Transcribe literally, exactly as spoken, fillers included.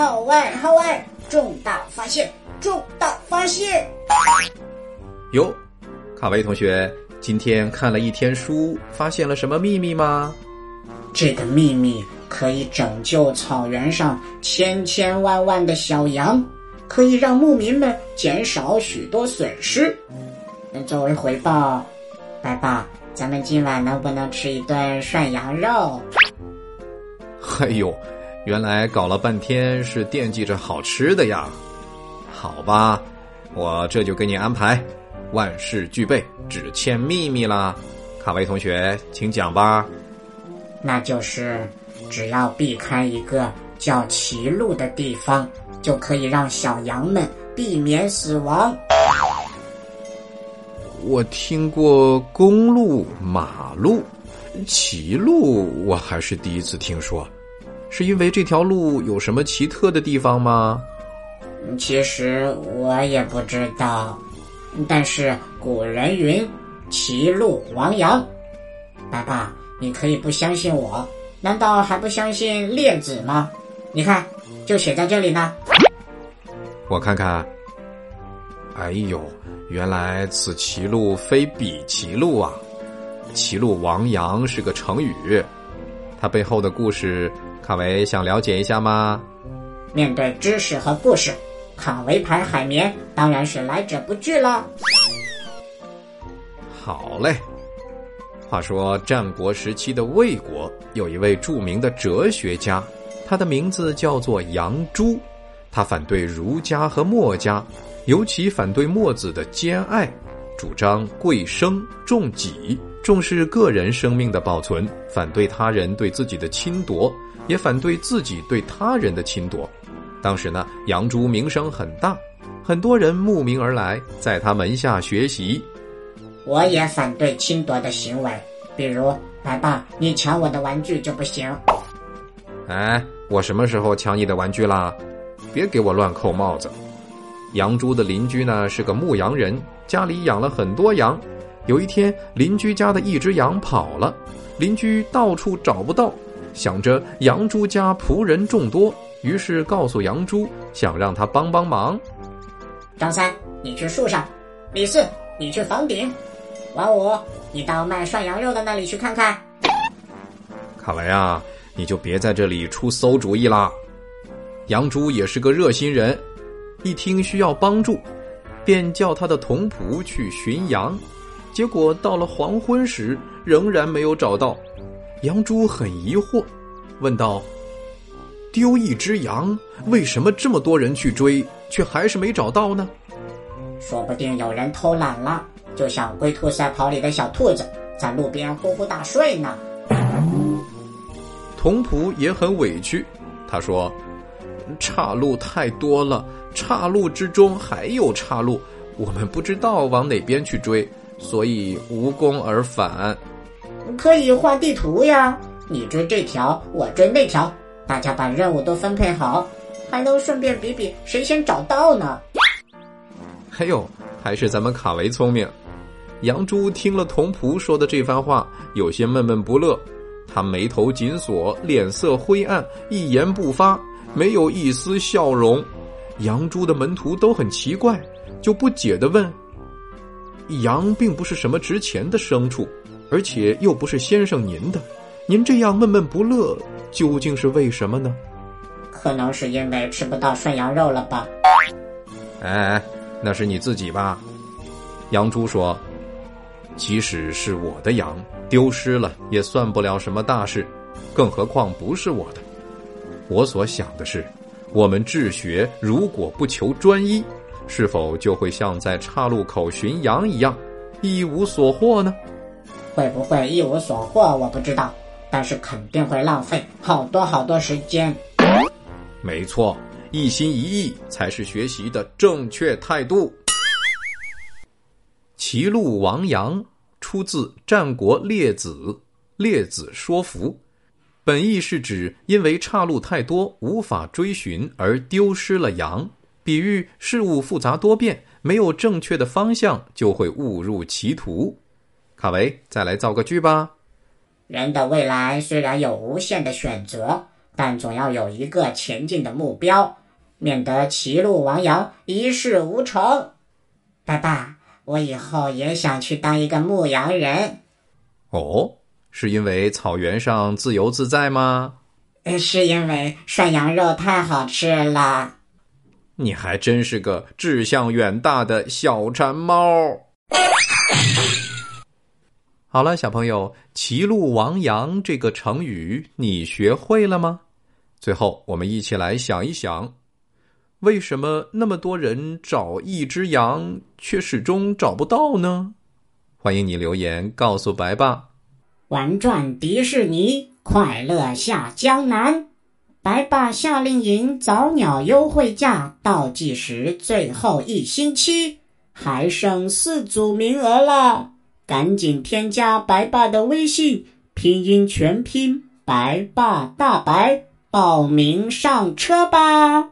好玩好玩，重大发现，重大发现。哟，卡维同学，今天看了一天书，发现了什么秘密吗？这个秘密可以拯救草原上千千万万的小羊，可以让牧民们减少许多损失。作为回报，爸爸，咱们今晚能不能吃一顿涮羊肉？哎呦，原来搞了半天是惦记着好吃的呀。好吧，我这就给你安排，万事俱备，只欠秘密啦。卡维同学，请讲吧。那就是只要避开一个叫歧路的地方，就可以让小羊们避免死亡。我听过公路、马路，歧路我还是第一次听说。是因为这条路有什么奇特的地方吗？其实我也不知道，但是古人云，歧路亡羊。爸爸，你可以不相信我，难道还不相信列子吗？你看，就写在这里呢。我看看，哎呦，原来此歧路非彼歧路啊。歧路亡羊是个成语，它背后的故事，卡维想了解一下吗？面对知识和故事，卡维牌海绵当然是来者不拒了。好嘞。话说战国时期的魏国有一位著名的哲学家，他的名字叫做杨朱。他反对儒家和墨家，尤其反对墨子的兼爱，主张贵生重己，重视个人生命的保存，反对他人对自己的侵夺，也反对自己对他人的侵夺。当时呢，杨朱名声很大，很多人慕名而来，在他门下学习。我也反对侵夺的行为，比如爸爸，你抢我的玩具就不行。哎，我什么时候抢你的玩具啦？别给我乱扣帽子。杨朱的邻居呢是个牧羊人，家里养了很多羊。有一天，邻居家的一只羊跑了，邻居到处找不到，想着杨朱家仆人众多，于是告诉杨朱，想让他帮帮忙。张三，你去树上；李四，你去房顶；王五，你到卖涮羊肉的那里去看看。看来啊，你就别在这里出馊主意啦。杨朱也是个热心人，一听需要帮助，便叫他的童仆去寻羊。结果到了黄昏时，仍然没有找到。杨朱很疑惑，问道：丢一只羊，为什么这么多人去追，却还是没找到呢？说不定有人偷懒了，就像龟兔赛跑里的小兔子，在路边呼呼大睡呢。童仆也很委屈，他说：岔路太多了，岔路之中还有岔路，我们不知道往哪边去追，所以无功而返。可以画地图呀，你追这条，我追那条，大家把任务都分配好，还能顺便比比谁先找到呢。哎呦，还是咱们卡维聪明。杨朱听了童仆说的这番话，有些闷闷不乐。他眉头紧锁，脸色灰暗，一言不发，没有一丝笑容。杨朱的门徒都很奇怪，就不解地问：羊并不是什么值钱的牲畜，而且又不是先生您的，您这样闷闷不乐，究竟是为什么呢？可能是因为吃不到涮羊肉了吧。哎，那是你自己吧。杨朱说：即使是我的羊丢失了，也算不了什么大事，更何况不是我的。我所想的是，我们治学如果不求专一，是否就会像在岔路口寻羊一样一无所获呢？会不会一无所获我不知道，但是肯定会浪费好多好多时间。没错，一心一意才是学习的正确态度。歧路亡羊出自战国列子列子说服，本意是指因为岔路太多，无法追寻而丢失了羊，比喻事物复杂多变，没有正确的方向就会误入歧途。卡维，再来造个句吧。人的未来虽然有无限的选择，但总要有一个前进的目标，免得歧路亡羊，一事无成。爸爸，我以后也想去当一个牧羊人。哦，是因为草原上自由自在吗？是因为涮羊肉太好吃了。你还真是个志向远大的小馋猫。好了，小朋友，歧路亡羊这个成语你学会了吗？最后我们一起来想一想，为什么那么多人找一只羊却始终找不到呢？欢迎你留言告诉白爸。玩转迪士尼，快乐下江南。白爸夏令营早鸟优惠价倒计时最后一星期，还剩四组名额了，赶紧添加白爸的微信，拼音全拼白爸大白，报名上车吧。